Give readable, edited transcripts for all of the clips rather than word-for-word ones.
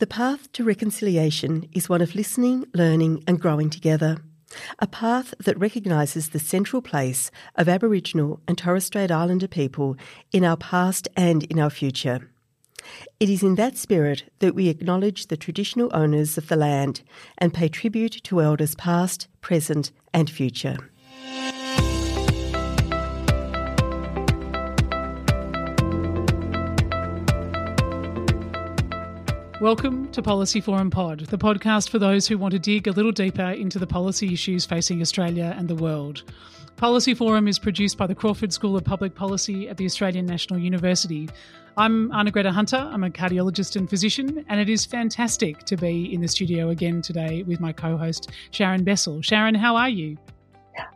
The path to reconciliation is one of listening, learning and growing together. A path that recognises the central place of Aboriginal and Torres Strait Islander people in our past and in our future. It is in that spirit that we acknowledge the traditional owners of the land and pay tribute to elders past, present and future. Welcome to Policy Forum Pod, the podcast for those who want to dig a little deeper into the policy issues facing Australia and the world. Policy Forum is produced by the Crawford School of Public Policy at the Australian National University. I'm Anna-Greta Hunter, I'm a cardiologist and physician, and it is fantastic to be in the studio again today with my co-host Sharon Bessell. Sharon, how are you?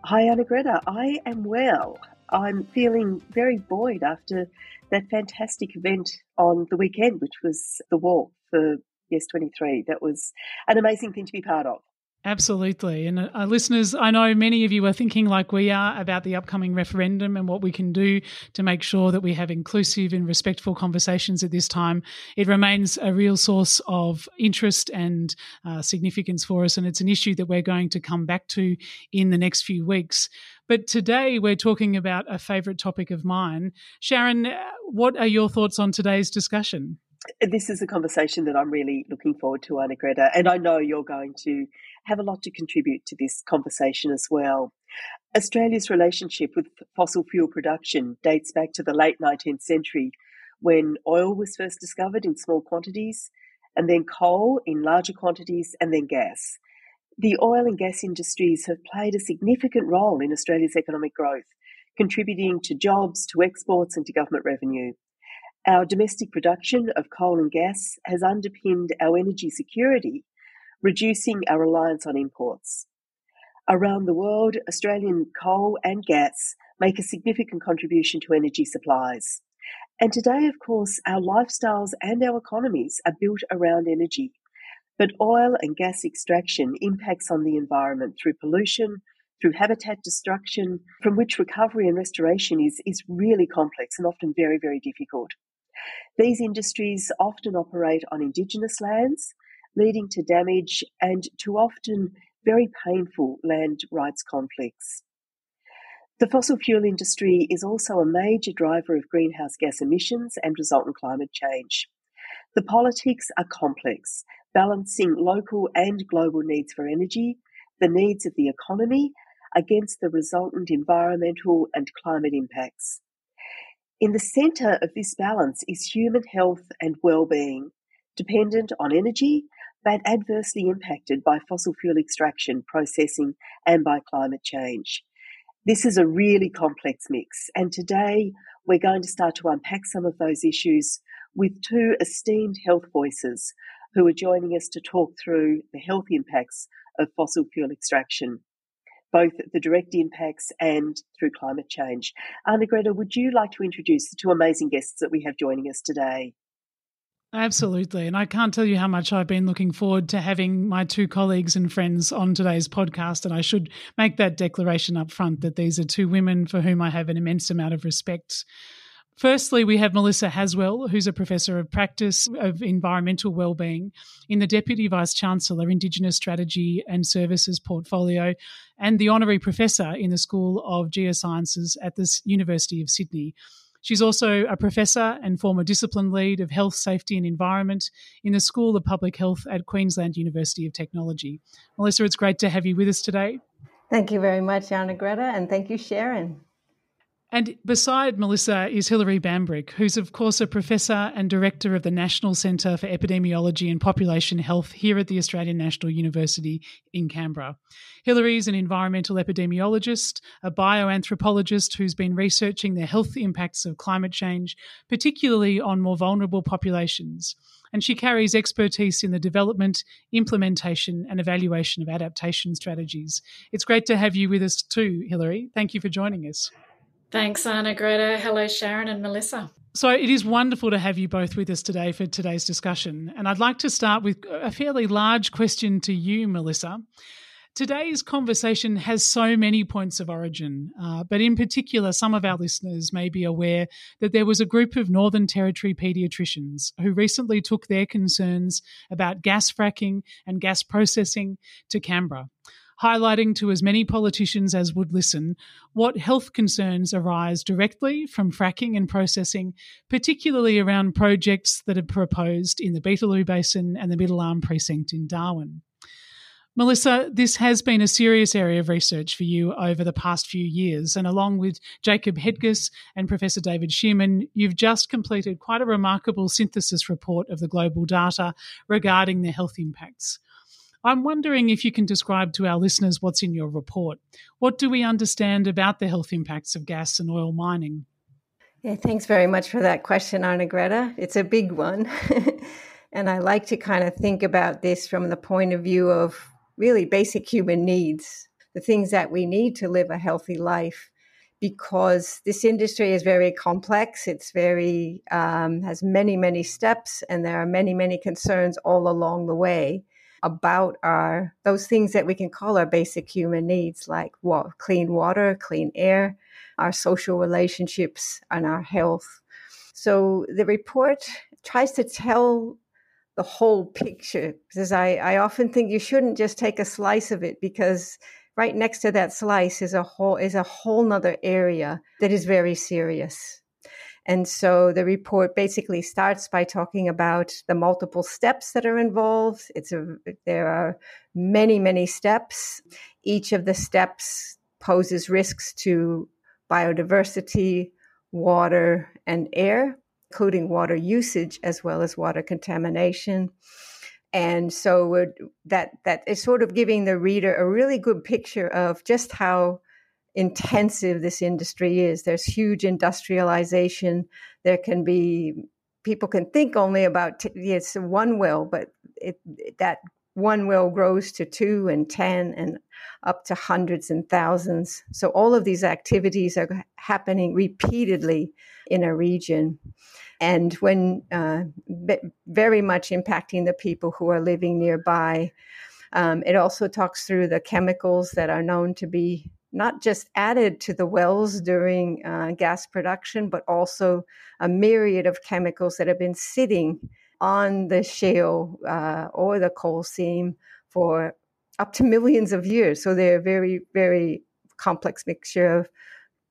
Hi Anna-Greta, I am well. I'm feeling very buoyed after that fantastic event on the weekend, which was the walk for Yes 23. That was an amazing thing to be part of. Absolutely. And listeners, I know many of you are thinking like we are about the upcoming referendum and what we can do to make sure that we have inclusive and respectful conversations at this time. It remains a real source of interest and significance for us, and it's an issue that we're going to come back to in the next few weeks. But today we're talking about a favourite topic of mine. Sharon, what are your thoughts on today's discussion? This is a conversation that I'm really looking forward to, Anna-Greta, and I know you're going to have a lot to contribute to this conversation as well. Australia's relationship with fossil fuel production dates back to the late 19th century when oil was first discovered in small quantities and then coal in larger quantities and then gas. The oil and gas industries have played a significant role in Australia's economic growth, contributing to jobs, to exports and to government revenue. Our domestic production of coal and gas has underpinned our energy security, reducing our reliance on imports. Around the world, Australian coal and gas make a significant contribution to energy supplies. And today, of course, our lifestyles and our economies are built around energy. But oil and gas extraction impacts on the environment through pollution, through habitat destruction, from which recovery and restoration is really complex and often very, very difficult. These industries often operate on Indigenous lands, leading to damage and to often very painful land rights conflicts. The fossil fuel industry is also a major driver of greenhouse gas emissions and resultant climate change. The politics are complex, balancing local and global needs for energy, the needs of the economy, against the resultant environmental and climate impacts. In the centre of this balance is human health and well-being, dependent on energy, but adversely impacted by fossil fuel extraction, processing, and by climate change. This is a really complex mix, and today we're going to start to unpack some of those issues with two esteemed health voices who are joining us to talk through the health impacts of fossil fuel extraction, both the direct impacts and through climate change. Anna-Greta, would you like to introduce the two amazing guests that we have joining us today? Absolutely. And I can't tell you how much I've been looking forward to having my two colleagues and friends on today's podcast. And I should make that declaration up front that these are two women for whom I have an immense amount of respect. Firstly, we have Melissa Haswell, who's a Professor of Practice of Environmental Wellbeing in the Deputy Vice-Chancellor, Indigenous Strategy and Services Portfolio, and the Honorary Professor in the School of Geosciences at the University of Sydney. She's also a Professor and former Discipline Lead of Health, Safety and Environment in the School of Public Health at Queensland University of Technology. Melissa, it's great to have you with us today. Thank you very much, Anna-Greta, and thank you, Sharon. And beside Melissa is Hilary Bambrick, who's of course a professor and director of the National Centre for Epidemiology and Population Health here at the Australian National University in Canberra. Hilary is an environmental epidemiologist, a bioanthropologist who's been researching the health impacts of climate change, particularly on more vulnerable populations. And she carries expertise in the development, implementation and evaluation of adaptation strategies. It's great to have you with us too, Hilary. Thank you for joining us. Thanks, Anna-Greta. Hello, Sharon and Melissa. So it is wonderful to have you both with us today for today's discussion. And I'd like to start with a fairly large question to you, Melissa. Today's conversation has so many points of origin, but in particular, some of our listeners may be aware that there was a group of Northern Territory paediatricians who recently took their concerns about gas fracking and gas processing to Canberra, highlighting to as many politicians as would listen what health concerns arise directly from fracking and processing, particularly around projects that are proposed in the Beetaloo Basin and the Middle Arm Precinct in Darwin. Melissa, this has been a serious area of research for you over the past few years, and along with Jacob Hedges and Professor David Shearman, you've just completed quite a remarkable synthesis report of the global data regarding the health impacts. I'm wondering if you can describe to our listeners what's in your report. What do we understand about the health impacts of gas and oil mining? Yeah, thanks very much for that question, Anna-Greta. It's a big one. And I like to kind of think about this from the point of view of really basic human needs, the things that we need to live a healthy life, because this industry is very complex. It's very, has many, many steps, and there are many, many concerns all along the way about those things that we can call our basic human needs, like clean water, clean air, our social relationships, and our health. So the report tries to tell the whole picture, because I often think you shouldn't just take a slice of it, because right next to that slice is a whole nother area that is very serious. And so the report basically starts by talking about the multiple steps that are involved. There are many, many steps. Each of the steps poses risks to biodiversity, water, and air, including water usage as well as water contamination. And so that is sort of giving the reader a really good picture of just how intensive this industry is. There's huge industrialization. People can think only about it's one well, but that one well grows to 2 and 10 and up to hundreds and thousands. So all of these activities are happening repeatedly in a region, and when very much impacting the people who are living nearby. It also talks through the chemicals that are known to be not just added to the wells during gas production, but also a myriad of chemicals that have been sitting on the shale or the coal seam for up to millions of years. So they're a very, very complex mixture of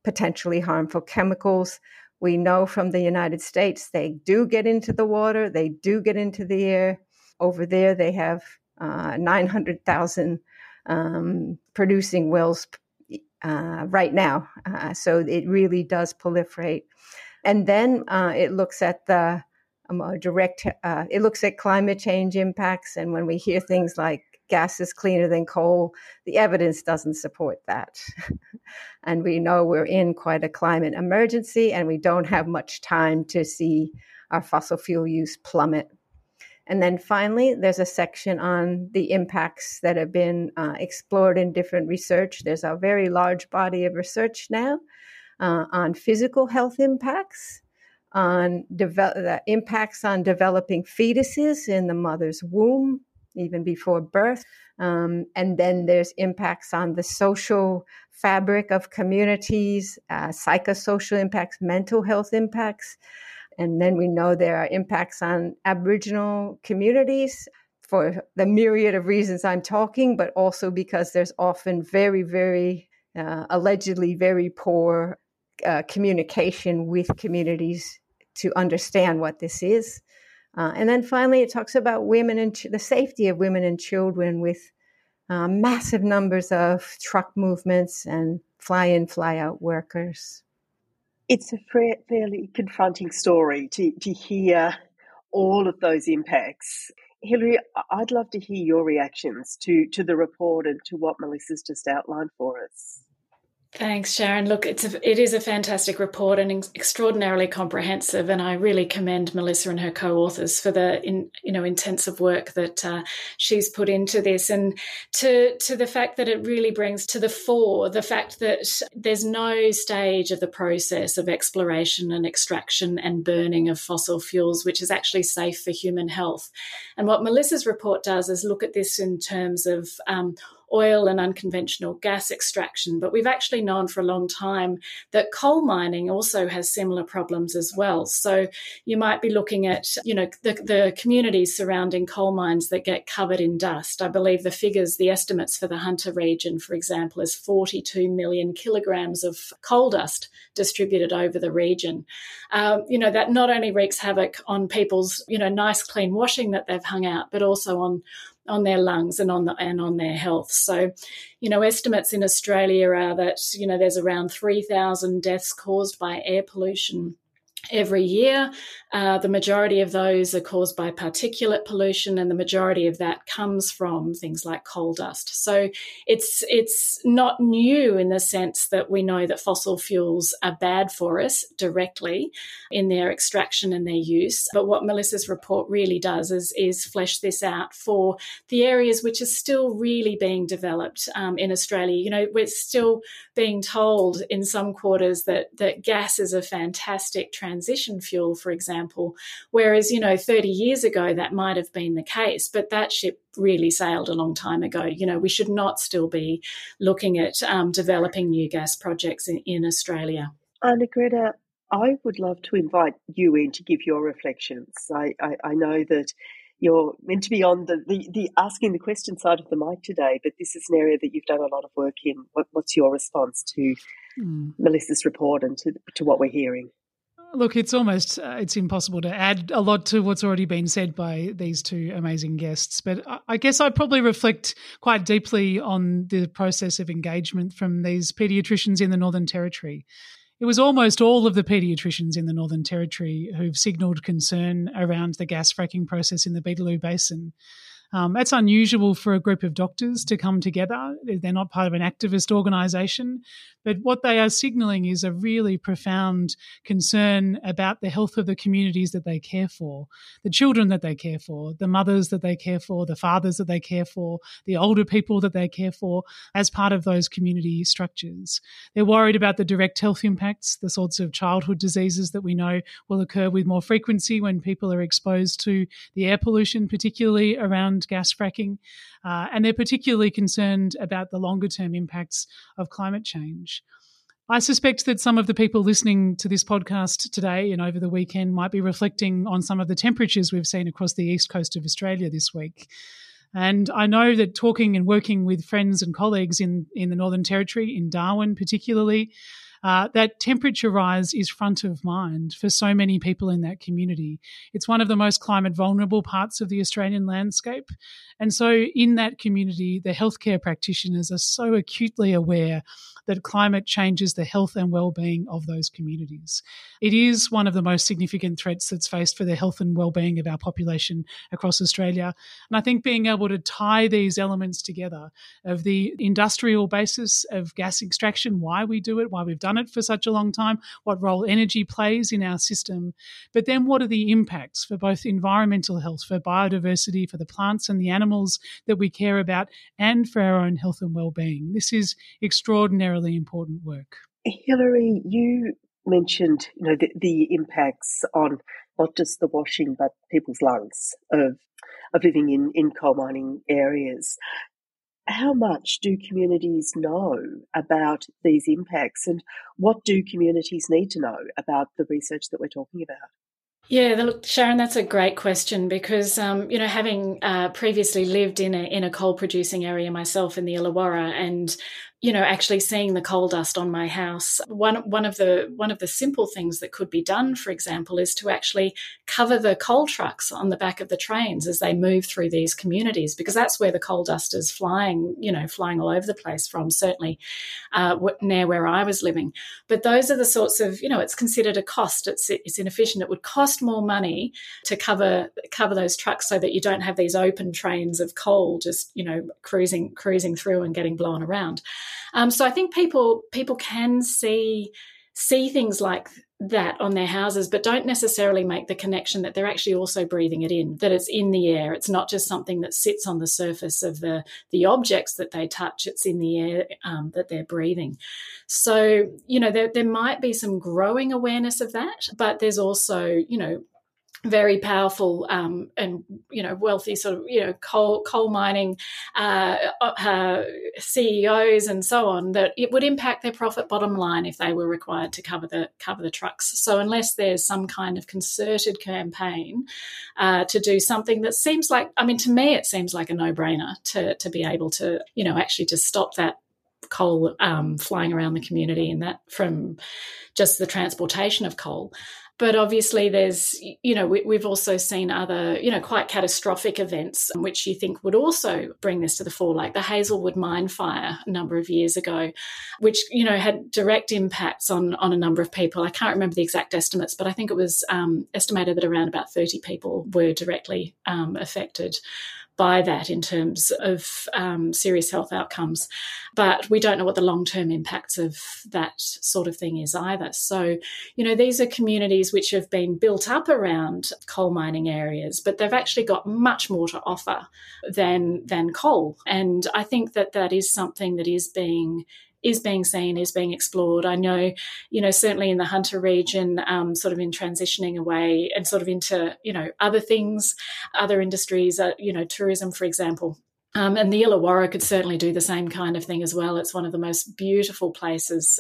potentially harmful chemicals. We know from the United States, they do get into the water, they do get into the air. Over there, they have 900,000 producing wells right now. So it really does proliferate. And then it looks at the it looks at climate change impacts. And when we hear things like gas is cleaner than coal, the evidence doesn't support that. And we know we're in quite a climate emergency, and we don't have much time to see our fossil fuel use plummet. And then finally, there's a section on the impacts that have been explored in different research. There's a very large body of research now on physical health impacts, on the impacts on developing fetuses in the mother's womb, even before birth. And then there's impacts on the social fabric of communities, psychosocial impacts, mental health impacts. And then we know there are impacts on Aboriginal communities for the myriad of reasons I'm talking, but also because there's often very, very, allegedly very poor communication with communities to understand what this is. And then finally, it talks about women and the safety of women and children with massive numbers of truck movements and fly-in, fly-out workers. It's a fairly confronting story to hear all of those impacts. Hilary, I'd love to hear your reactions to the report and to what Melissa's just outlined for us. Thanks, Sharon. Look, it is a fantastic report and extraordinarily comprehensive, and I really commend Melissa and her co-authors for the intensive work that she's put into this, and to the fact that it really brings to the fore the fact that there's no stage of the process of exploration and extraction and burning of fossil fuels which is actually safe for human health. And what Melissa's report does is look at this in terms of oil and unconventional gas extraction, but we've actually known for a long time that coal mining also has similar problems as well. So you might be looking at, the communities surrounding coal mines that get covered in dust. I believe the estimates for the Hunter region, for example, is 42 million kilograms of coal dust distributed over the region. That not only wreaks havoc on people's, nice clean washing that they've hung out, but also on their lungs and on their health. So, estimates in Australia are that, there's around 3,000 deaths caused by air pollution every year. The majority of those are caused by particulate pollution, and the majority of that comes from things like coal dust. So it's not new in the sense that we know that fossil fuels are bad for us directly in their extraction and their use. But what Melissa's report really does is flesh this out for the areas which are still really being developed in Australia. We're still being told in some quarters that gas is a fantastic transition fuel, for example, whereas, 30 years ago that might have been the case, but that ship really sailed a long time ago. We should not still be looking at developing new gas projects in Australia. Anna-Greta, I would love to invite you in to give your reflections. I know that you're meant to be on the asking the question side of the mic today, but this is an area that you've done a lot of work in. What's your response to Melissa's report and to what we're hearing? Look, it's almost it's impossible to add a lot to what's already been said by these two amazing guests, but I guess I probably reflect quite deeply on the process of engagement from these paediatricians in the Northern Territory. It was almost all of the paediatricians in the Northern Territory who've signalled concern around the gas fracking process in the Beetaloo Basin. That's unusual for a group of doctors to come together. They're not part of an activist organisation, but what they are signalling is a really profound concern about the health of the communities that they care for, the children that they care for, the mothers that they care for, the fathers that they care for, the older people that they care for as part of those community structures. They're worried about the direct health impacts, the sorts of childhood diseases that we know will occur with more frequency when people are exposed to the air pollution, particularly around gas fracking, and they're particularly concerned about the longer-term impacts of climate change. I suspect that some of the people listening to this podcast today and over the weekend might be reflecting on some of the temperatures we've seen across the east coast of Australia this week. And I know that talking and working with friends and colleagues in the Northern Territory, in Darwin particularly, that temperature rise is front of mind for so many people in that community. It's one of the most climate vulnerable parts of the Australian landscape. And so in that community, the healthcare practitioners are so acutely aware that climate changes the health and well-being of those communities. It is one of the most significant threats that's faced for the health and well-being of our population across Australia. And I think being able to tie these elements together of the industrial basis of gas extraction, why we do it, why we've done it for such a long time, what role energy plays in our system, but then what are the impacts for both environmental health, for biodiversity, for the plants and the animals that we care about, and for our own health and well-being. This is extraordinarily important work. Hilary, you mentioned the impacts on not just the washing but people's lungs of living in coal mining areas. How much do communities know about these impacts, and what do communities need to know about the research that we're talking about? Yeah, look, Sharon, that's a great question because, having previously lived in a coal-producing area myself in the Illawarra and you know, actually seeing the coal dust on my house. One of the simple things that could be done, for example, is to actually cover the coal trucks on the back of the trains as they move through these communities, because that's where the coal dust is flying all over the place from, certainly near where I was living. But those are the sorts of, you know, it's considered a cost. It's inefficient. It would cost more money to cover those trucks so that you don't have these open trains of coal just, you know, cruising through and getting blown around. So I think people can see things like that on their houses, but don't necessarily make the connection that they're actually also breathing it in, that it's in the air. It's not just something that sits on the surface of the objects that they touch. It's in the air that they're breathing. So, you know, there might be some growing awareness of that, but there's also, you know, very powerful and, you know, wealthy sort of, you know, coal mining CEOs and so on, that it would impact their profit bottom line if they were required to cover the trucks. So unless there's some kind of concerted campaign to do something that seems like, I mean, to me it seems like a no-brainer to be able to, you know, actually just stop that coal flying around the community, and that from just the transportation of coal. But obviously there's, you know, we've also seen other, you know, quite catastrophic events which you think would also bring this to the fore, like the Hazelwood Mine fire a number of years ago, which, you know, had direct impacts on a number of people. I can't remember the exact estimates, but I think it was estimated that around about 30 people were directly affected by that in terms of serious health outcomes. But we don't know what the long-term impacts of that sort of thing is either. So, you know, these are communities which have been built up around coal mining areas, but they've actually got much more to offer than coal. And I think that is something that is being seen, is being explored. I know, you know, certainly in the Hunter region, sort of in transitioning away and sort of into, you know, other things, other industries, you know, tourism, for example. And the Illawarra could certainly do the same kind of thing as well. It's one of the most beautiful places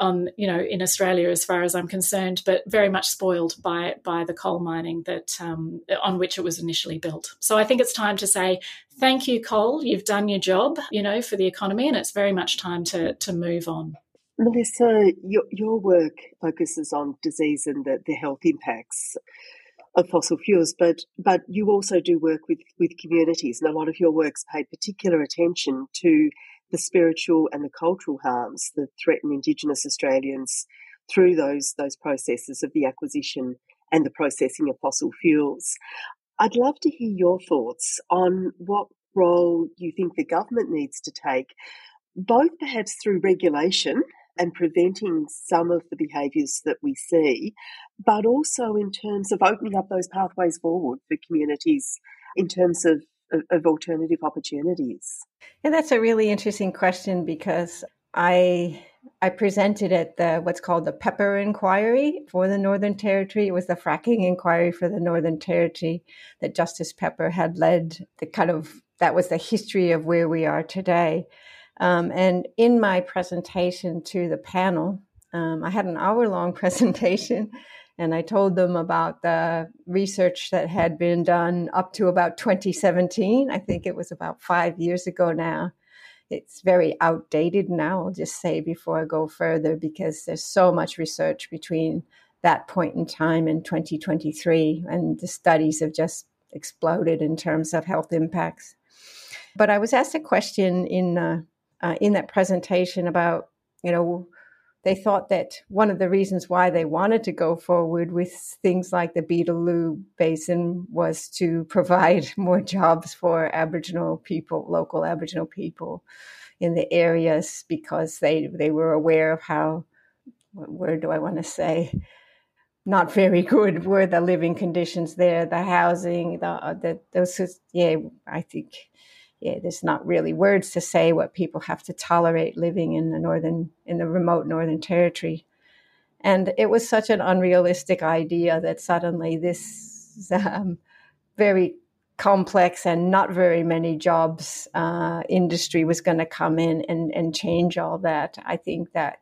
you know, in Australia, as far as I'm concerned, but very much spoiled by the coal mining that on which it was initially built. So I think it's time to say, thank you, coal. You've done your job, you know, for the economy, and it's very much time to move on. Melissa, your work focuses on disease and the health impacts of fossil fuels, but you also do work with communities, and a lot of your work's paid particular attention to the spiritual and the cultural harms that threaten Indigenous Australians through those processes of the acquisition and the processing of fossil fuels. I'd love to hear your thoughts on what role you think the government needs to take, both perhaps through regulation and preventing some of the behaviours that we see, but also in terms of opening up those pathways forward for communities in terms of alternative opportunities? Yeah, that's a really interesting question, because I presented at what's called the Pepper Inquiry for the Northern Territory. It was the fracking inquiry for the Northern Territory that Justice Pepper had led. That was the history of where we are today. And in my presentation to the panel, I had an hour-long presentation. And I told them about the research that had been done up to about 2017. I think it was about 5 years ago now. It's very outdated now, I'll just say before I go further, because there's so much research between that point in time and 2023. And the studies have just exploded in terms of health impacts. But I was asked a question in that presentation about, you know, they thought that one of the reasons why they wanted to go forward with things like the Beetaloo Basin was to provide more jobs for Aboriginal people, local Aboriginal people in the areas, because they were aware of how, what word do I want to say, not very good were the living conditions there, the housing, there's not really words to say what people have to tolerate living in the remote Northern Territory. And it was such an unrealistic idea that suddenly this very complex and not very many jobs industry was going to come in and change all that. I think that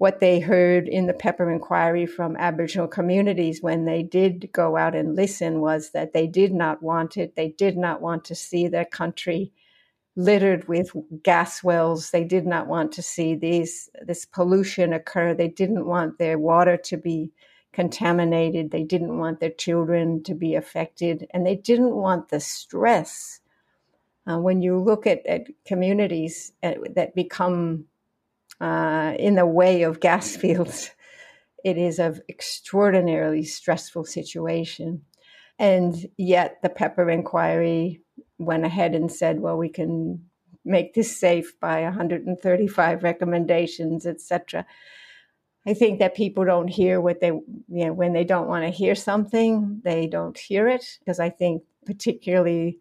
what they heard in the Pepper Inquiry from Aboriginal communities when they did go out and listen was that they did not want it. They did not want to see their country littered with gas wells. They did not want to see this pollution occur. They didn't want their water to be contaminated. They didn't want their children to be affected. And they didn't want the stress. When you look at communities that become in the way of gas fields, it is an extraordinarily stressful situation. And yet the Pepper Inquiry went ahead and said, well, we can make this safe by 135 recommendations, etc. I think that people don't hear what they, when they don't want to hear something, they don't hear it. Because I think particularly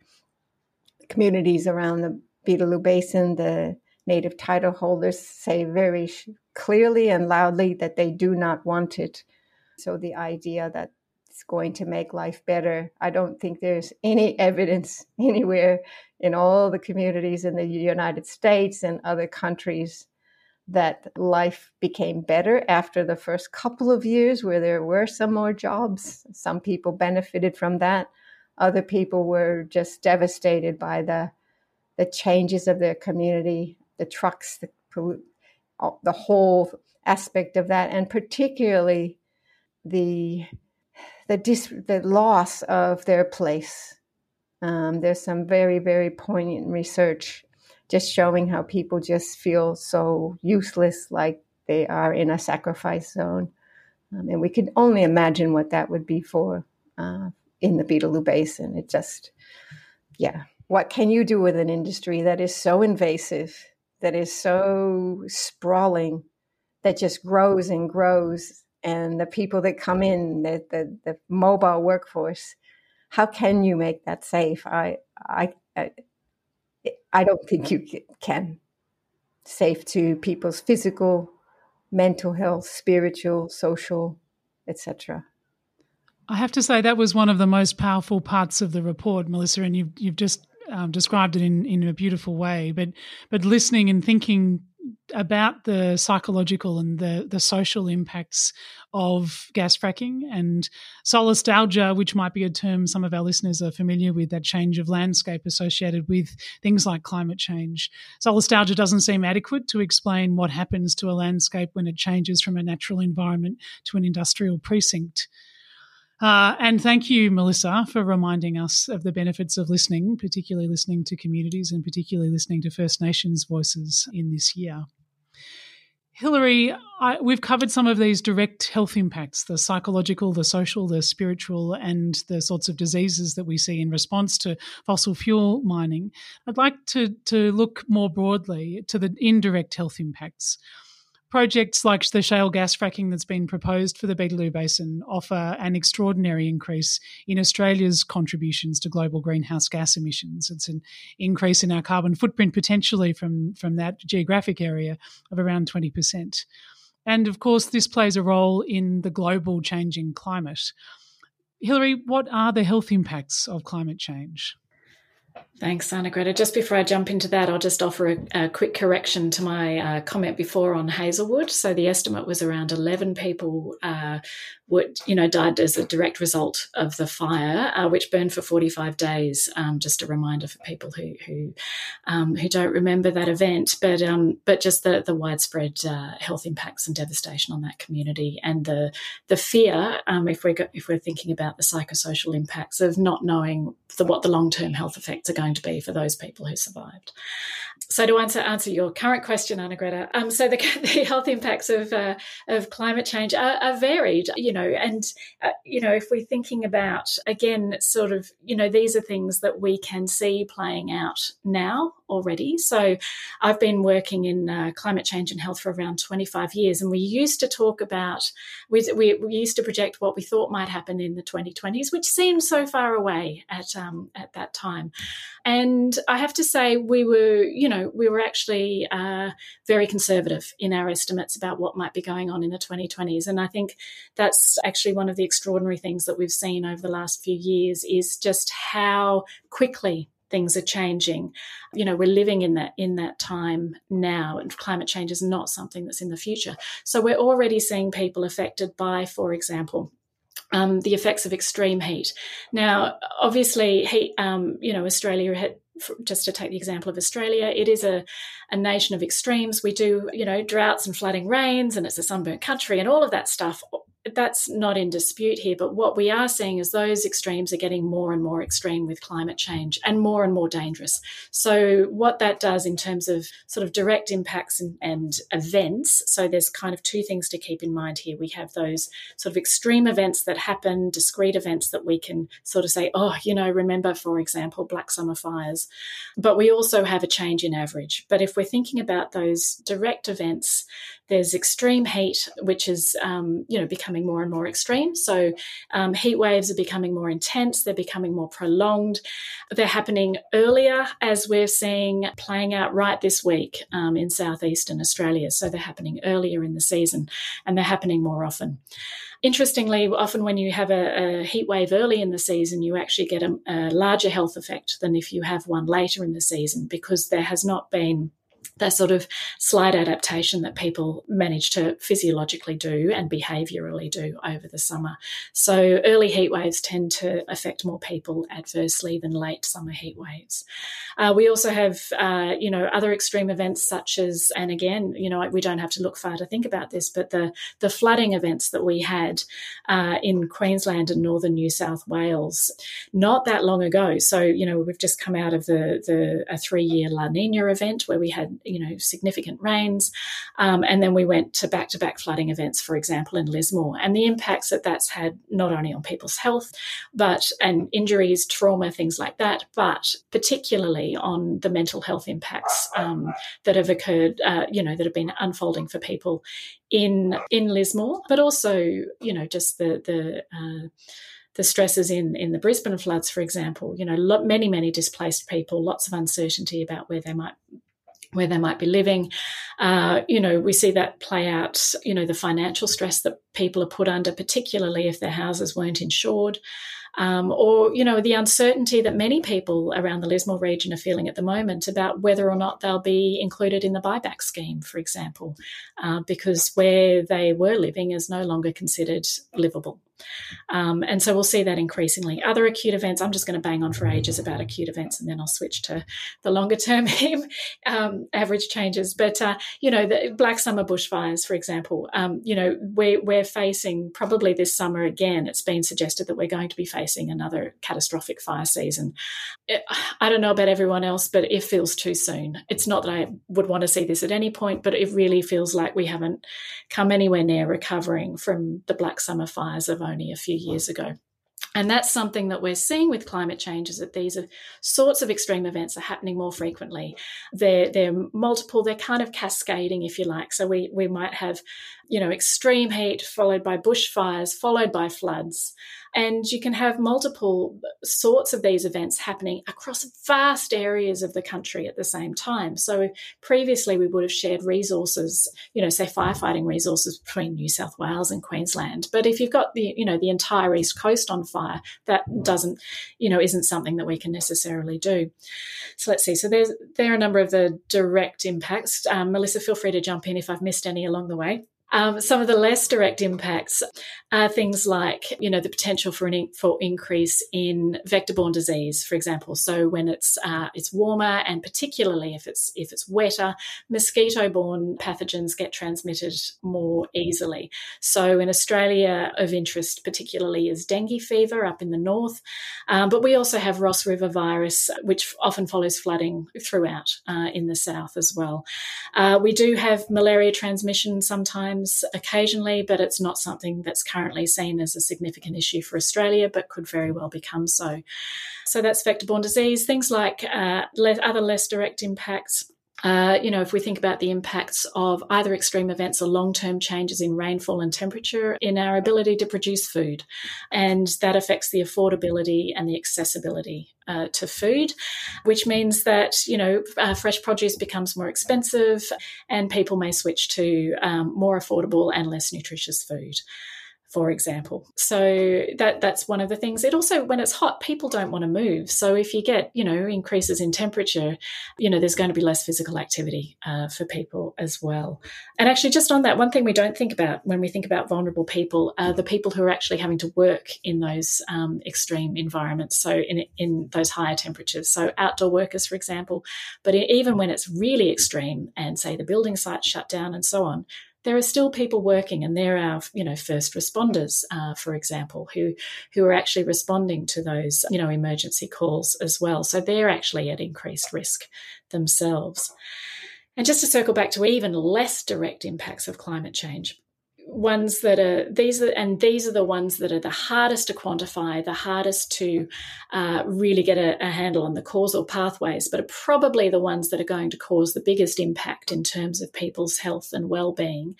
communities around the Beetaloo Basin, the native title holders say very clearly and loudly that they do not want it. So the idea that it's going to make life better, I don't think there's any evidence anywhere in all the communities in the United States and other countries that life became better after the first couple of years where there were some more jobs. Some people benefited from that. Other people were just devastated by the changes of their community, the trucks, the whole aspect of that, and particularly the loss of their place. There's some very, very poignant research just showing how people just feel so useless, like they are in a sacrifice zone. And we can only imagine what that would be for in the Beetaloo Basin. It just, what can you do with an industry that is so invasive, that is so sprawling, that just grows and grows? And the people that come in, the mobile workforce, how can you make that safe? I don't think you can. Safe to people's physical, mental health, spiritual, social, etc. I have to say that was one of the most powerful parts of the report, Melissa, and you've just described it in a beautiful way. But listening and thinking about the psychological and the social impacts of gas fracking and solastalgia, which might be a term some of our listeners are familiar with, that change of landscape associated with things like climate change. Solastalgia doesn't seem adequate to explain what happens to a landscape when it changes from a natural environment to an industrial precinct. And thank you, Melissa, for reminding us of the benefits of listening, particularly listening to communities and particularly listening to First Nations voices in this year. Hilary, we've covered some of these direct health impacts, the psychological, the social, the spiritual, and the sorts of diseases that we see in response to fossil fuel mining. I'd like to look more broadly to the indirect health impacts. Projects like the shale gas fracking that's been proposed for the Beetaloo Basin offer an extraordinary increase in Australia's contributions to global greenhouse gas emissions. It's an increase in our carbon footprint potentially from that geographic area of around 20%. And, of course, this plays a role in the global changing climate. Hilary, what are the health impacts of climate change? Thanks, Anna-Greta. Just before I jump into that, I'll just offer a quick correction to my comment before on Hazelwood. So the estimate was around 11 people died as a direct result of the fire, which burned for 45 days. Just a reminder for people who don't remember that event, but just the widespread health impacts and devastation on that community, and the fear if we're thinking about the psychosocial impacts of not knowing what the long-term health effects are going to be for those people who survived. So to answer your current question, Anna-Greta, so the health impacts of climate change are varied, if we're thinking about, again, sort of, these are things that we can see playing out now already. So I've been working in climate change and health for around 25 years, and we used to talk about, we used to project what we thought might happen in the 2020s, which seemed so far away at that time. And I have to say we were actually very conservative in our estimates about what might be going on in the 2020s. And I think that's actually one of the extraordinary things that we've seen over the last few years is just how quickly things are changing. We're living in that time now, and climate change is not something that's in the future. So we're already seeing people affected by, for example, the effects of extreme heat. Now, obviously, Australia just to take the example of Australia, it is a nation of extremes. We do, droughts and flooding rains, and it's a sunburnt country and all of that stuff. That's not in dispute here. But what we are seeing is those extremes are getting more and more extreme with climate change and more dangerous. So what that does in terms of sort of direct impacts and events, so there's kind of two things to keep in mind here. We have those sort of extreme events that happen, discrete events that we can sort of say, remember, for example, Black Summer fires. But we also have a change in average. But if we're thinking about those direct events, there's extreme heat, which is, becoming more and more extreme. So heat waves are becoming more intense. They're becoming more prolonged. They're happening earlier, as we're seeing playing out right this week in southeastern Australia. So they're happening earlier in the season and they're happening more often. Interestingly, often when you have a heat wave early in the season, you actually get a larger health effect than if you have one later in the season, because there has not been that sort of slight adaptation that people manage to physiologically do and behaviourally do over the summer. So early heat waves tend to affect more people adversely than late summer heat waves. We also have, other extreme events such as, and again, we don't have to look far to think about this, but the flooding events that we had in Queensland and northern New South Wales not that long ago. So, we've just come out of a 3-year La Nina event where we had significant rains. And then we went to back-to-back flooding events, for example, in Lismore. And the impacts that that's had not only on people's health, and injuries, trauma, things like that, but particularly on the mental health impacts that have occurred, that have been unfolding for people in Lismore, but also, just the stresses in the Brisbane floods, for example, many, many displaced people, lots of uncertainty about where they might be living. We see that play out, the financial stress that people are put under, particularly if their houses weren't insured. The uncertainty that many people around the Lismore region are feeling at the moment about whether or not they'll be included in the buyback scheme, for example, because where they were living is no longer considered livable. And so we'll see that increasingly. Other acute events, I'm just going to bang on for ages about acute events and then I'll switch to the longer term average changes. But, the Black Summer bushfires, for example, we're facing probably this summer again, it's been suggested that we're going to be facing another catastrophic fire season. I don't know about everyone else, but it feels too soon. It's not that I would want to see this at any point, but it really feels like we haven't come anywhere near recovering from the Black Summer fires of only a few years ago. And that's something that we're seeing with climate change, is that these sorts of extreme events are happening more frequently. They're multiple, they're kind of cascading, if you like. So we might have, extreme heat followed by bushfires, followed by floods. And you can have multiple sorts of these events happening across vast areas of the country at the same time. So previously we would have shared resources, say firefighting resources between New South Wales and Queensland. But if you've got the entire East Coast on fire, that doesn't, isn't something that we can necessarily do. So let's see. So there are a number of the direct impacts. Melissa, feel free to jump in if I've missed any along the way. Some of the less direct impacts are things like, the potential for increase in vector-borne disease, for example. So when it's warmer, and particularly if it's wetter, mosquito-borne pathogens get transmitted more easily. So in Australia, of interest particularly is dengue fever up in the north, but we also have Ross River virus, which often follows flooding throughout in the south as well. We do have malaria transmission sometimes, occasionally, but it's not something that's currently seen as a significant issue for Australia, but could very well become so. So that's vector-borne disease. Things like other less direct impacts. If we think about the impacts of either extreme events or long-term changes in rainfall and temperature in our ability to produce food, and that affects the affordability and the accessibility to food, which means that, fresh produce becomes more expensive and people may switch to more affordable and less nutritious food. for example. So that's one of the things. It also, when it's hot, people don't want to move. So if you get, increases in temperature, there's going to be less physical activity for people as well. And actually just on that, one thing we don't think about when we think about vulnerable people are the people who are actually having to work in those extreme environments, so in those higher temperatures. So outdoor workers, for example, but even when it's really extreme and, say, the building site shut down and so on, there are still people working, and there are, first responders, for example, who are actually responding to those, emergency calls as well. So they're actually at increased risk themselves. And just to circle back to even less direct impacts of climate change, these are the ones that are the hardest to quantify, the hardest to really get a handle on the causal pathways, but are probably the ones that are going to cause the biggest impact in terms of people's health and well-being,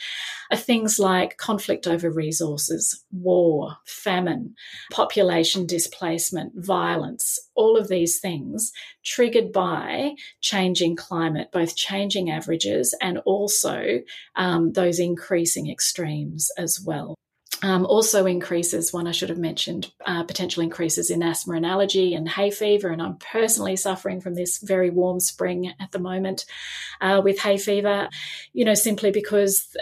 are things like conflict over resources, war, famine, population displacement, violence, all of these things triggered by changing climate, both changing averages and also those increasing extremes as well. Also increases, one I should have mentioned, potential increases in asthma and allergy and hay fever, and I'm personally suffering from this very warm spring at the moment with hay fever, simply because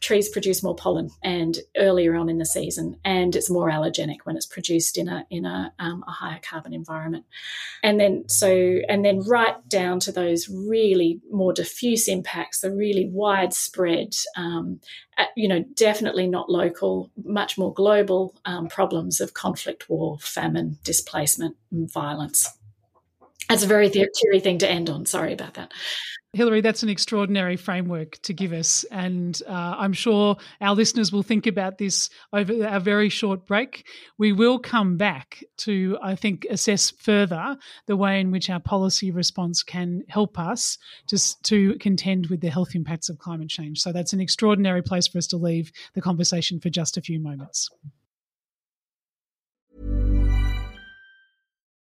trees produce more pollen and earlier on in the season, and it's more allergenic when it's produced in a higher carbon environment. And then right down to those really more diffuse impacts, the really widespread, definitely not local, much more global problems of conflict, war, famine, displacement, and violence. That's a very theory thing to end on. Sorry about that. Hilary, that's an extraordinary framework to give us, and I'm sure our listeners will think about this over our very short break. We will come back to, I think, assess further the way in which our policy response can help us to contend with the health impacts of climate change. So that's an extraordinary place for us to leave the conversation for just a few moments.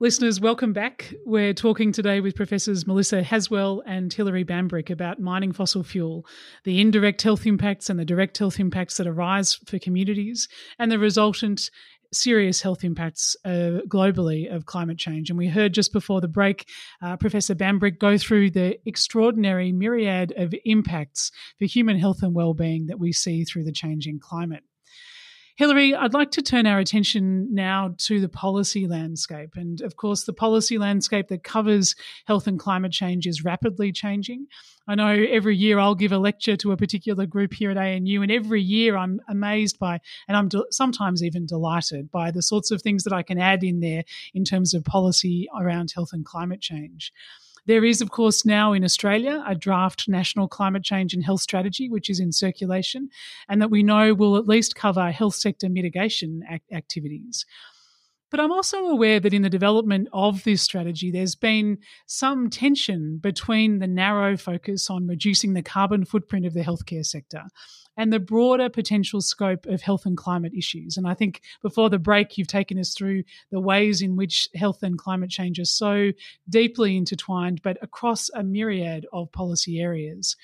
Listeners, welcome back. We're talking today with Professors Melissa Haswell and Hilary Bambrick about mining fossil fuel, the indirect health impacts and the direct health impacts that arise for communities, and the resultant serious health impacts globally of climate change. And we heard just before the break Professor Bambrick go through the extraordinary myriad of impacts for human health and well-being that we see through the changing climate. Hilary, I'd like to turn our attention now to the policy landscape. And, of course, the policy landscape that covers health and climate change is rapidly changing. I know every year I'll give a lecture to a particular group here at ANU, and every year I'm amazed by, and I'm sometimes even delighted by, the sorts of things that I can add in there in terms of policy around health and climate change. There is, of course, now in Australia a draft National Climate Change and Health Strategy, which is in circulation, and that we know will at least cover health sector mitigation activities. But I'm also aware that in the development of this strategy, there's been some tension between the narrow focus on reducing the carbon footprint of the healthcare sector and the broader potential scope of health and climate issues. And I think before the break, you've taken us through the ways in which health and climate change are so deeply intertwined, but across a myriad of policy areas.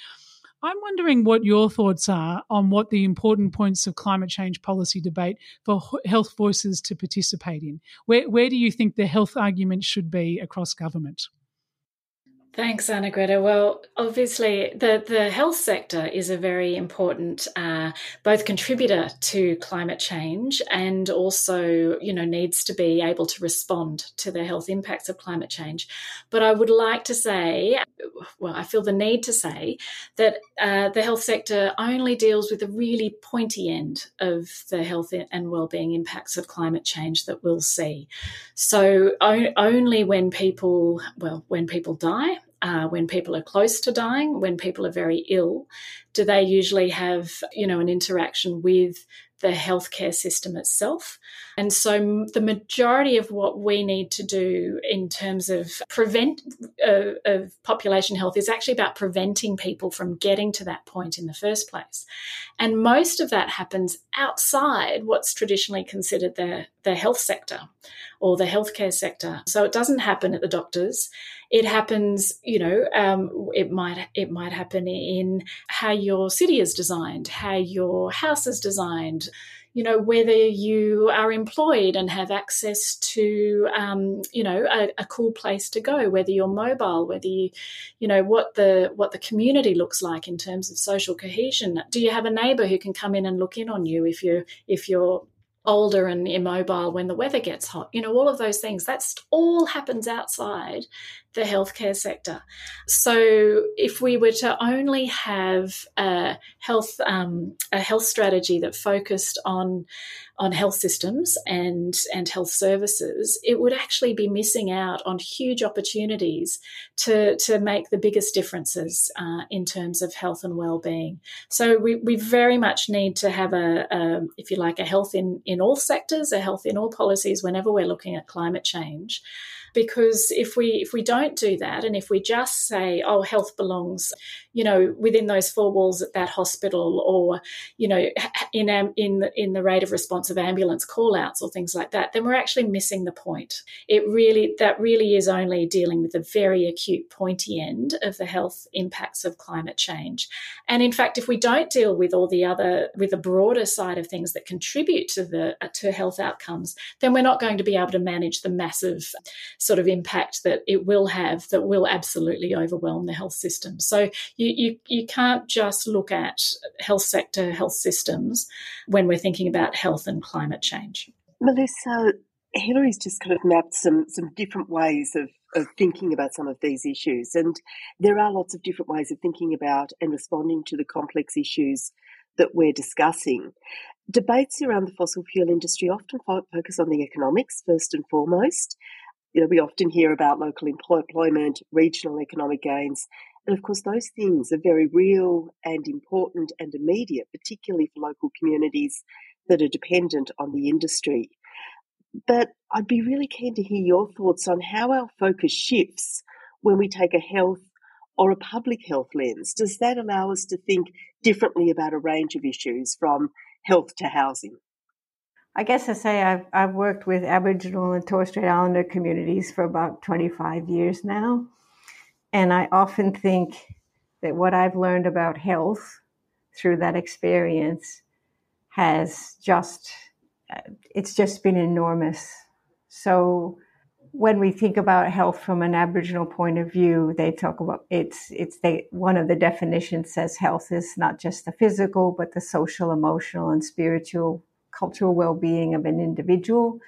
I'm wondering what your thoughts are on what the important points of climate change policy debate for health voices to participate in. Where do you think the health argument should be across government? Thanks, Anna-Greta. Well, obviously, the health sector is a very important both contributor to climate change and also, you know, needs to be able to respond to the health impacts of climate change. But I would like to say, well, I feel the need to say that the health sector only deals with the really pointy end of the health and wellbeing impacts of climate change that we'll see. So only when people, well, when people die, when people are close to dying, when people are very ill, do they usually have, you know, an interaction with the healthcare system itself. And so the majority of what we need to do in terms of of population health is actually about preventing people from getting to that point in the first place. And most of that happens outside what's traditionally considered the health sector or the healthcare sector. So it doesn't happen at the doctors. It happens, you know, it might happen in how your city is designed, how your house is designed, you know, whether you are employed and have access to, you know, a cool place to go, whether you're mobile, whether you, you know, what the community looks like in terms of social cohesion. Do you have a neighbour who can come in and look in on you if you're older and immobile when the weather gets hot? You know, all of those things, that's all happens outside the healthcare sector. So if we were to only have a health strategy that focused on health systems and health services, it would actually be missing out on huge opportunities to make the biggest differences in terms of health and well-being. So we very much need to have a if you like, a health in all sectors, a health in all policies whenever we're looking at climate change. Because if we don't do that, and if we just say, oh, health belongs, you know, within those four walls at that hospital, or, you know, in the rate of response of ambulance call-outs or things like that, then we're actually missing the point. That really is only dealing with the very acute, pointy end of the health impacts of climate change. And in fact, if we don't deal with with the broader side of things that contribute to to health outcomes, then we're not going to be able to manage the massive sort of impact that it will have, that will absolutely overwhelm the health system. So you can't just look at health sector, health systems when we're thinking about health and climate change. Melissa, Hilary's just kind of mapped some different ways of thinking about some of these issues, and there are lots of different ways of thinking about and responding to the complex issues that we're discussing. Debates around the fossil fuel industry often focus on the economics first and foremost. You know, we often hear about local employment, regional economic gains, and of course those things are very real and important and immediate, particularly for local communities that are dependent on the industry. But I'd be really keen to hear your thoughts on how our focus shifts when we take a health or a public health lens. Does that allow us to think differently about a range of issues, from health to housing? I guess I say I've worked with Aboriginal and Torres Strait Islander communities for about 25 years now, and I often think that what I've learned about health through that experience it's just been enormous. So when we think about health from an Aboriginal point of view, they talk about one of the definitions says health is not just the physical, but the social, emotional, and spiritual cultural well-being of an individual,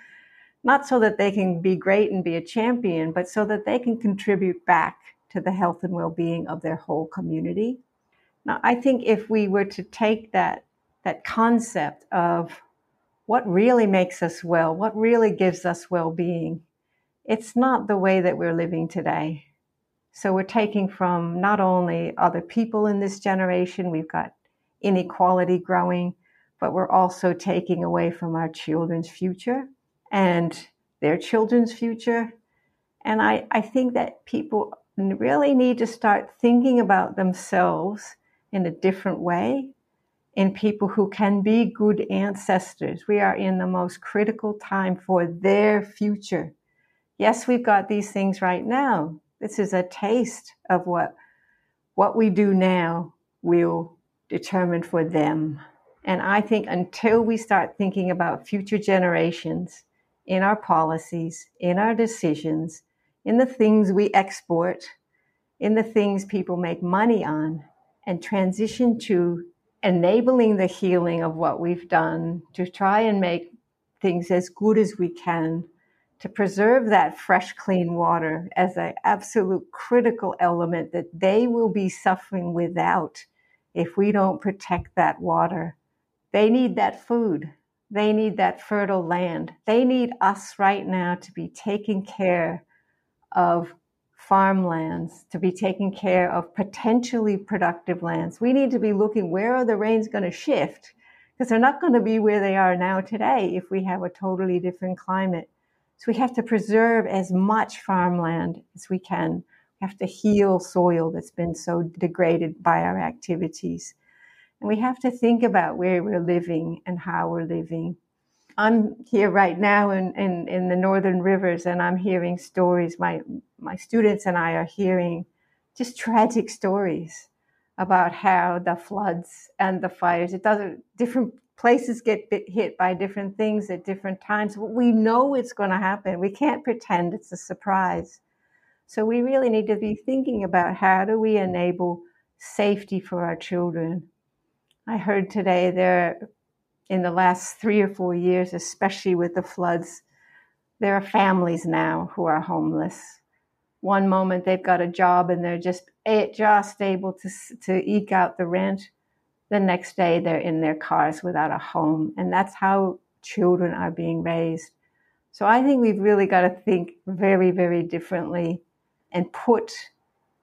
not so that they can be great and be a champion, but so that they can contribute back to the health and well-being of their whole community. Now, I think if we were to take that concept of what really makes us well, what really gives us well-being, it's not the way that we're living today. So we're taking from not only other people in this generation, we've got inequality growing, but we're also taking away from our children's future and their children's future. And I think that people really need to start thinking about themselves in a different way, in people who can be good ancestors. We are in the most critical time for their future. Yes, we've got these things right now. This is a taste of what we do now will determine for them. And I think until we start thinking about future generations in our policies, in our decisions, in the things we export, in the things people make money on and transition to enabling the healing of what we've done to try and make things as good as we can to preserve that fresh, clean water as an absolute critical element that they will be suffering without if we don't protect that water. They need that food. They need that fertile land. They need us right now to be taking care of farmlands, to be taking care of potentially productive lands. We need to be looking where are the rains going to shift, because they're not going to be where they are now today if we have a totally different climate. So we have to preserve as much farmland as we can. We have to heal soil that's been so degraded by our activities. And we have to think about where we're living and how we're living. I'm here right now in the Northern Rivers, and I'm hearing stories. My students and I are hearing just tragic stories about how the floods and the fires, different places get hit by different things at different times. We know it's going to happen. We can't pretend it's a surprise. So we really need to be thinking about how do we enable safety for our children. I heard today there, in the last 3 or 4 years, especially with the floods, there are families now who are homeless. One moment they've got a job and they're just able to eke out the rent. The next day they're in their cars without a home. And that's how children are being raised. So I think we've really got to think very, very differently and put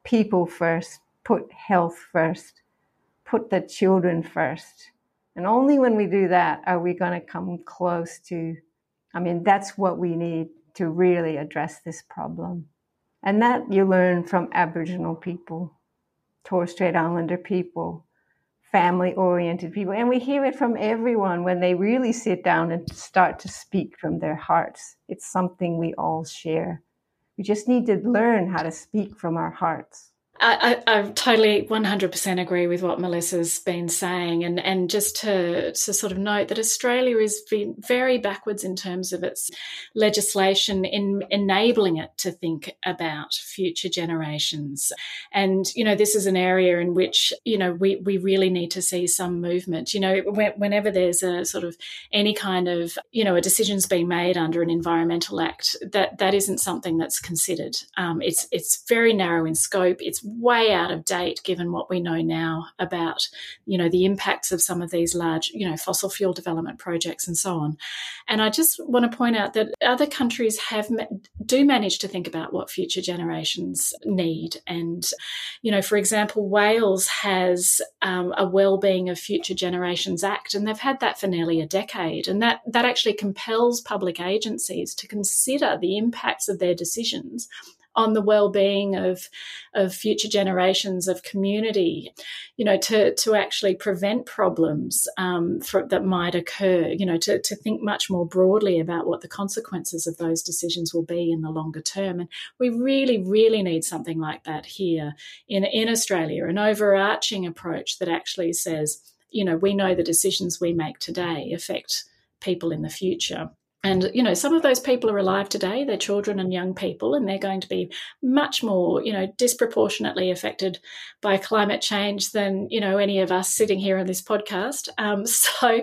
people first, put health first, put the children first. And only when we do that are we going to come close to, that's what we need to really address this problem. And that you learn from Aboriginal people, Torres Strait Islander people, family-oriented people. And we hear it from everyone when they really sit down and start to speak from their hearts. It's something we all share. We just need to learn how to speak from our hearts. I totally 100% agree with what Melissa's been saying, and just to sort of note that Australia has been very backwards in terms of its legislation in enabling it to think about future generations. And, this is an area in which, we really need to see some movement. Whenever there's a sort of any kind of, a decision's being made under an environmental act, that isn't something that's considered. It's very narrow in scope. It's way out of date given what we know now about, the impacts of some of these large, fossil fuel development projects and so on. And I just want to point out that other countries do manage to think about what future generations need. And, for example, Wales has a Wellbeing of Future Generations Act, and they've had that for nearly a decade. And that actually compels public agencies to consider the impacts of their decisions on the well-being of future generations, of community, to actually prevent problems that might occur, to think much more broadly about what the consequences of those decisions will be in the longer term. And we really, really need something like that here in Australia, an overarching approach that actually says, we know the decisions we make today affect people in the future. And, some of those people are alive today, they're children and young people, and they're going to be much more, disproportionately affected by climate change than, any of us sitting here on this podcast. So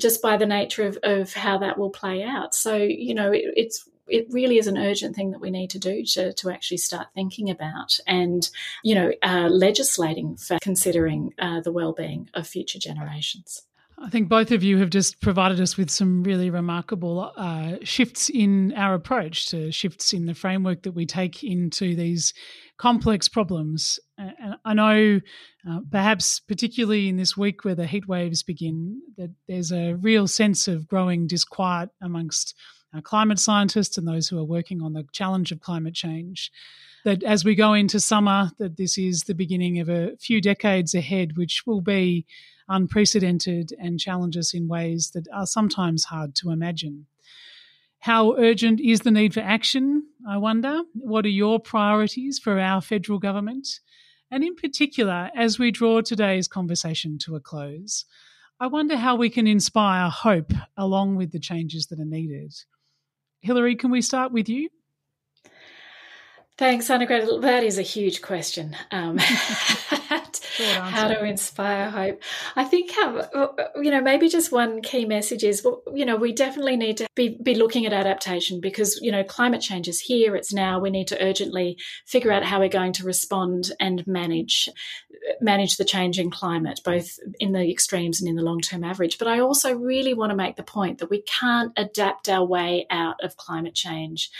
just by the nature of how that will play out. So, it really is an urgent thing that we need to do to actually start thinking about and, legislating for considering the well-being of future generations. I think both of you have just provided us with some really remarkable shifts in our approach, to shifts in the framework that we take into these complex problems. And I know perhaps particularly in this week where the heat waves begin, that there's a real sense of growing disquiet amongst our climate scientists and those who are working on the challenge of climate change, that as we go into summer, that this is the beginning of a few decades ahead, which will be unprecedented and challenge us in ways that are sometimes hard to imagine. How urgent is the need for action, I wonder? What are your priorities for our federal government? And in particular, as we draw today's conversation to a close, I wonder how we can inspire hope along with the changes that are needed. Hilary, can we start with you? Thanks, Anna-Greta. That is a huge question. How to inspire hope. I think, maybe just one key message is, we definitely need to be looking at adaptation because, climate change is here, it's now. We need to urgently figure out how we're going to respond and manage the change in climate, both in the extremes and in the long-term average. But I also really want to make the point that we can't adapt our way out of climate change.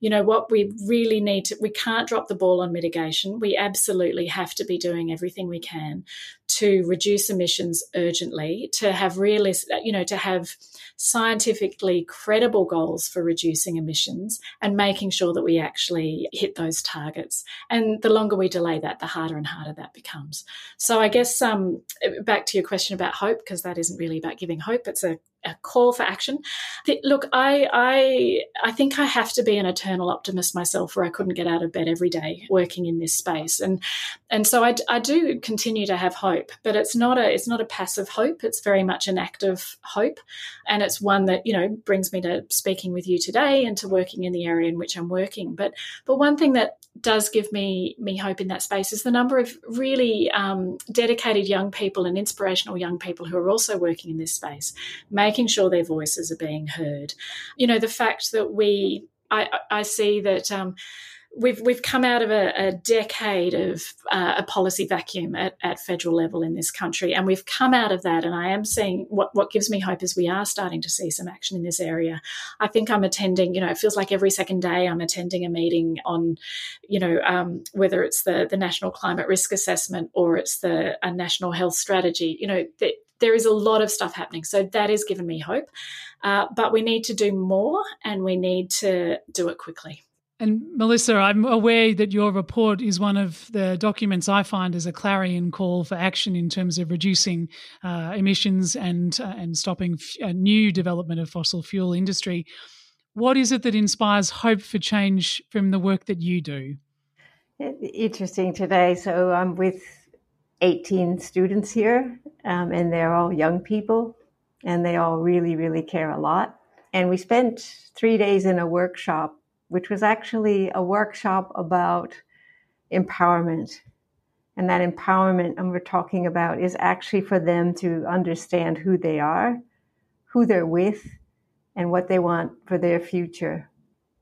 What we really need to, we can't drop the ball on mitigation. We absolutely have to be doing everything we can to reduce emissions urgently, to have to have scientifically credible goals for reducing emissions and making sure that we actually hit those targets. And the longer we delay that, the harder and harder that becomes. So I guess back to your question about hope, because that isn't really about giving hope. It's a call for action. Look, I think I have to be an eternal optimist myself, or I couldn't get out of bed every day working in this space. And so I do continue to have hope, but it's not a passive hope. It's very much an active hope, and it's one that brings me to speaking with you today and to working in the area in which I'm working. But one thing that does give me hope in that space is the number of really dedicated young people and inspirational young people who are also working in this space, making sure their voices are being heard. The fact that I see that we've come out of a decade of a policy vacuum at federal level in this country, and we've come out of that, and I am seeing what gives me hope is we are starting to see some action in this area. I think I'm attending, it feels like every second day I'm attending a meeting on, whether it's the National Climate Risk Assessment or it's a National Health Strategy, there is a lot of stuff happening. So that has given me hope. But we need to do more, and we need to do it quickly. And Melissa, I'm aware that your report is one of the documents I find as a clarion call for action in terms of reducing emissions and stopping new development of fossil fuel industry. What is it that inspires hope for change from the work that you do? Interesting today. So I'm with 18 students here, and they're all young people, and they all really, really care a lot. And we spent 3 days in a workshop, which was actually a workshop about empowerment. And that empowerment we're talking about is actually for them to understand who they are, who they're with, and what they want for their future.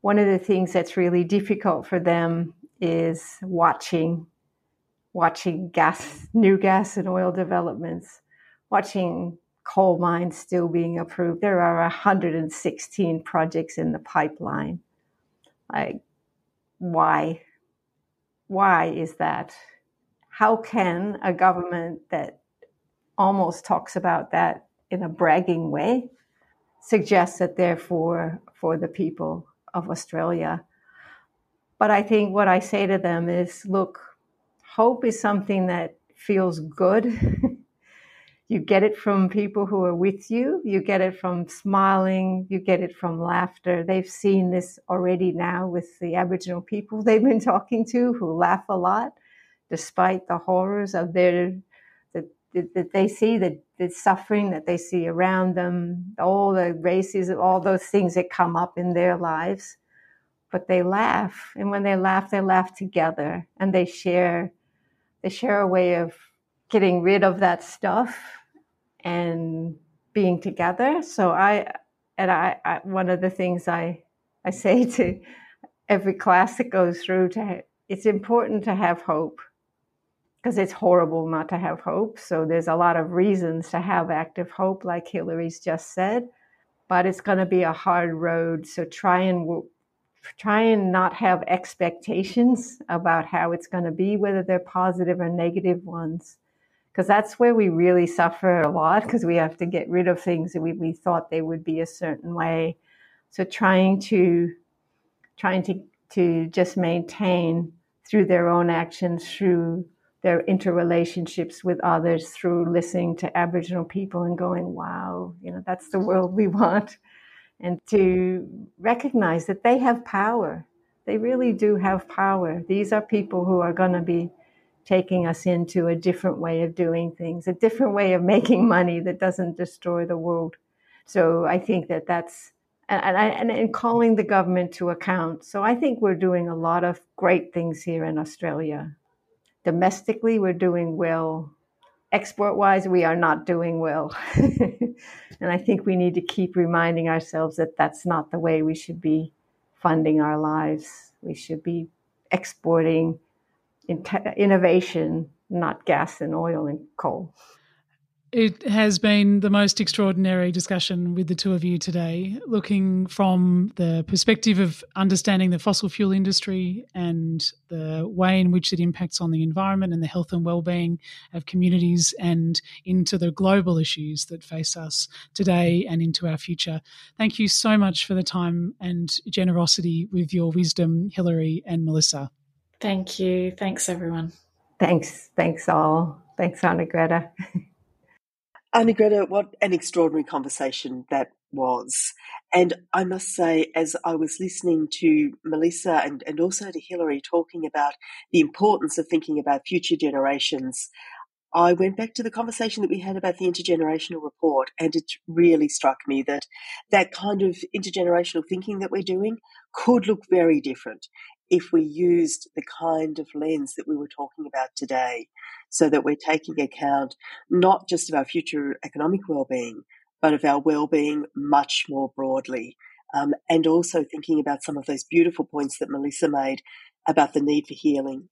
One of the things that's really difficult for them is watching new gas and oil developments, watching coal mines still being approved. There are 116 projects in the pipeline. Why is that? How can a government that almost talks about that in a bragging way suggest that they're for the people of Australia? But I think what I say to them is, look, hope is something that feels good. You get it from people who are with you. You get it from smiling. You get it from laughter. They've seen this already now with the Aboriginal people they've been talking to who laugh a lot, despite the horrors of that they see, the suffering that they see around them, all the racism, all those things that come up in their lives. But they laugh. And when they laugh together, and they share a way of getting rid of that stuff and being together. So I one of the things I say to every class that goes through, it's important to have hope, because it's horrible not to have hope. So there's a lot of reasons to have active hope, like Hilary's just said, but it's going to be a hard road. So try and not have expectations about how it's going to be, whether they're positive or negative ones. Because that's where we really suffer a lot, because we have to get rid of things that we thought they would be a certain way. So trying to just maintain through their own actions, through their interrelationships with others, through listening to Aboriginal people and going, wow, that's the world we want. And to recognize that they have power. They really do have power. These are people who are going to be taking us into a different way of doing things, a different way of making money that doesn't destroy the world. So I think that that's and calling the government to account. So I think we're doing a lot of great things here in Australia. Domestically, we're doing well. Export-wise, we are not doing well. And I think we need to keep reminding ourselves that that's not the way we should be funding our lives. We should be exporting innovation, not gas and oil and coal. It has been the most extraordinary discussion with the two of you today, looking from the perspective of understanding the fossil fuel industry and the way in which it impacts on the environment and the health and well-being of communities, and into the global issues that face us today and into our future. Thank you so much for the time and generosity with your wisdom, Hilary and Melissa. Thank you. Thanks, everyone. Thanks. Thanks all. Thanks, Anna-Greta. Anna-Greta, what an extraordinary conversation that was. And I must say, as I was listening to Melissa and also to Hilary talking about the importance of thinking about future generations, I went back to the conversation that we had about the intergenerational report, and it really struck me that that kind of intergenerational thinking that we're doing could look very different if we used the kind of lens that we were talking about today, so that we're taking account not just of our future economic well-being, but of our well-being much more broadly, and also thinking about some of those beautiful points that Melissa made about the need for healing.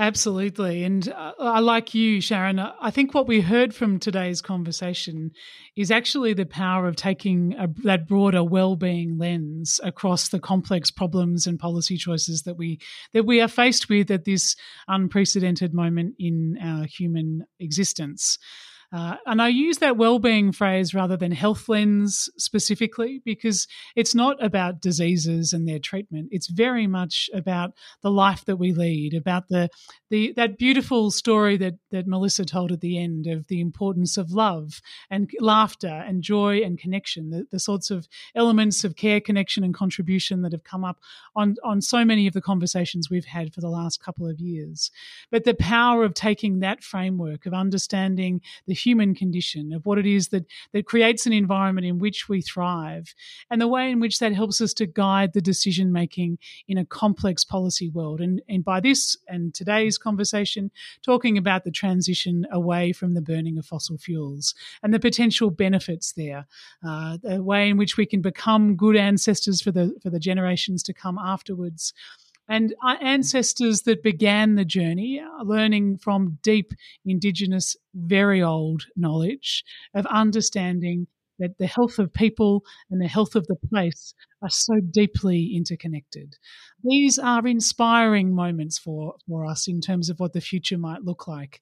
Absolutely. And like you, Sharon, I think what we heard from today's conversation is actually the power of taking that broader well-being lens across the complex problems and policy choices that we are faced with at this unprecedented moment in our human existence. And I use that well-being phrase rather than health lens specifically, because it's not about diseases and their treatment. It's very much about the life that we lead, about the that beautiful story that Melissa told at the end of the importance of love and laughter and joy and connection, the sorts of elements of care, connection and contribution that have come up on so many of the conversations we've had for the last couple of years. But the power of taking that framework of understanding the human condition, of what it is that creates an environment in which we thrive, and the way in which that helps us to guide the decision-making in a complex policy world. And by this and today's conversation, talking about the transition away from the burning of fossil fuels and the potential benefits there, the way in which we can become good ancestors for the generations to come afterwards. And our ancestors that began the journey are learning from deep Indigenous, very old knowledge of understanding that the health of people and the health of the place are so deeply interconnected. These are inspiring moments for us in terms of what the future might look like.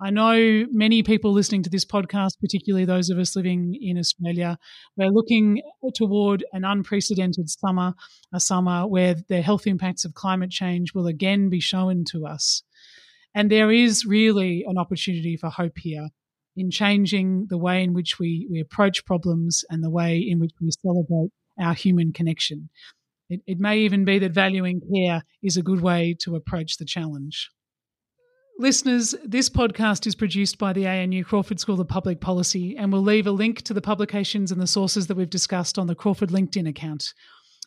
I know many people listening to this podcast, particularly those of us living in Australia, we're looking toward an unprecedented summer, a summer where the health impacts of climate change will again be shown to us. And there is really an opportunity for hope here in changing the way in which we approach problems and the way in which we celebrate our human connection. It may even be that valuing care is a good way to approach the challenge. Listeners, this podcast is produced by the ANU Crawford School of Public Policy, and we'll leave a link to the publications and the sources that we've discussed on the Crawford LinkedIn account.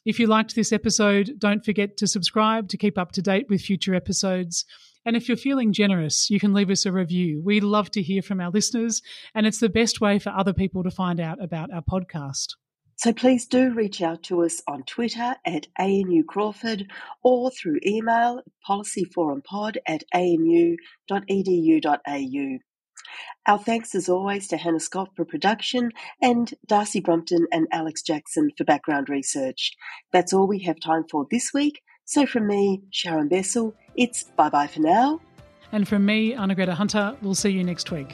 If you liked this episode, don't forget to subscribe to keep up to date with future episodes. And if you're feeling generous, you can leave us a review. We love to hear from our listeners, and it's the best way for other people to find out about our podcast. So please do reach out to us on Twitter at ANU Crawford or through email policyforumpod@anu.edu.au. Our thanks as always to Hannah Scott for production and Darcy Brompton and Alex Jackson for background research. That's all we have time for this week. So from me, Sharon Bessell, it's bye-bye for now. And from me, Anna-Greta Hunter, we'll see you next week.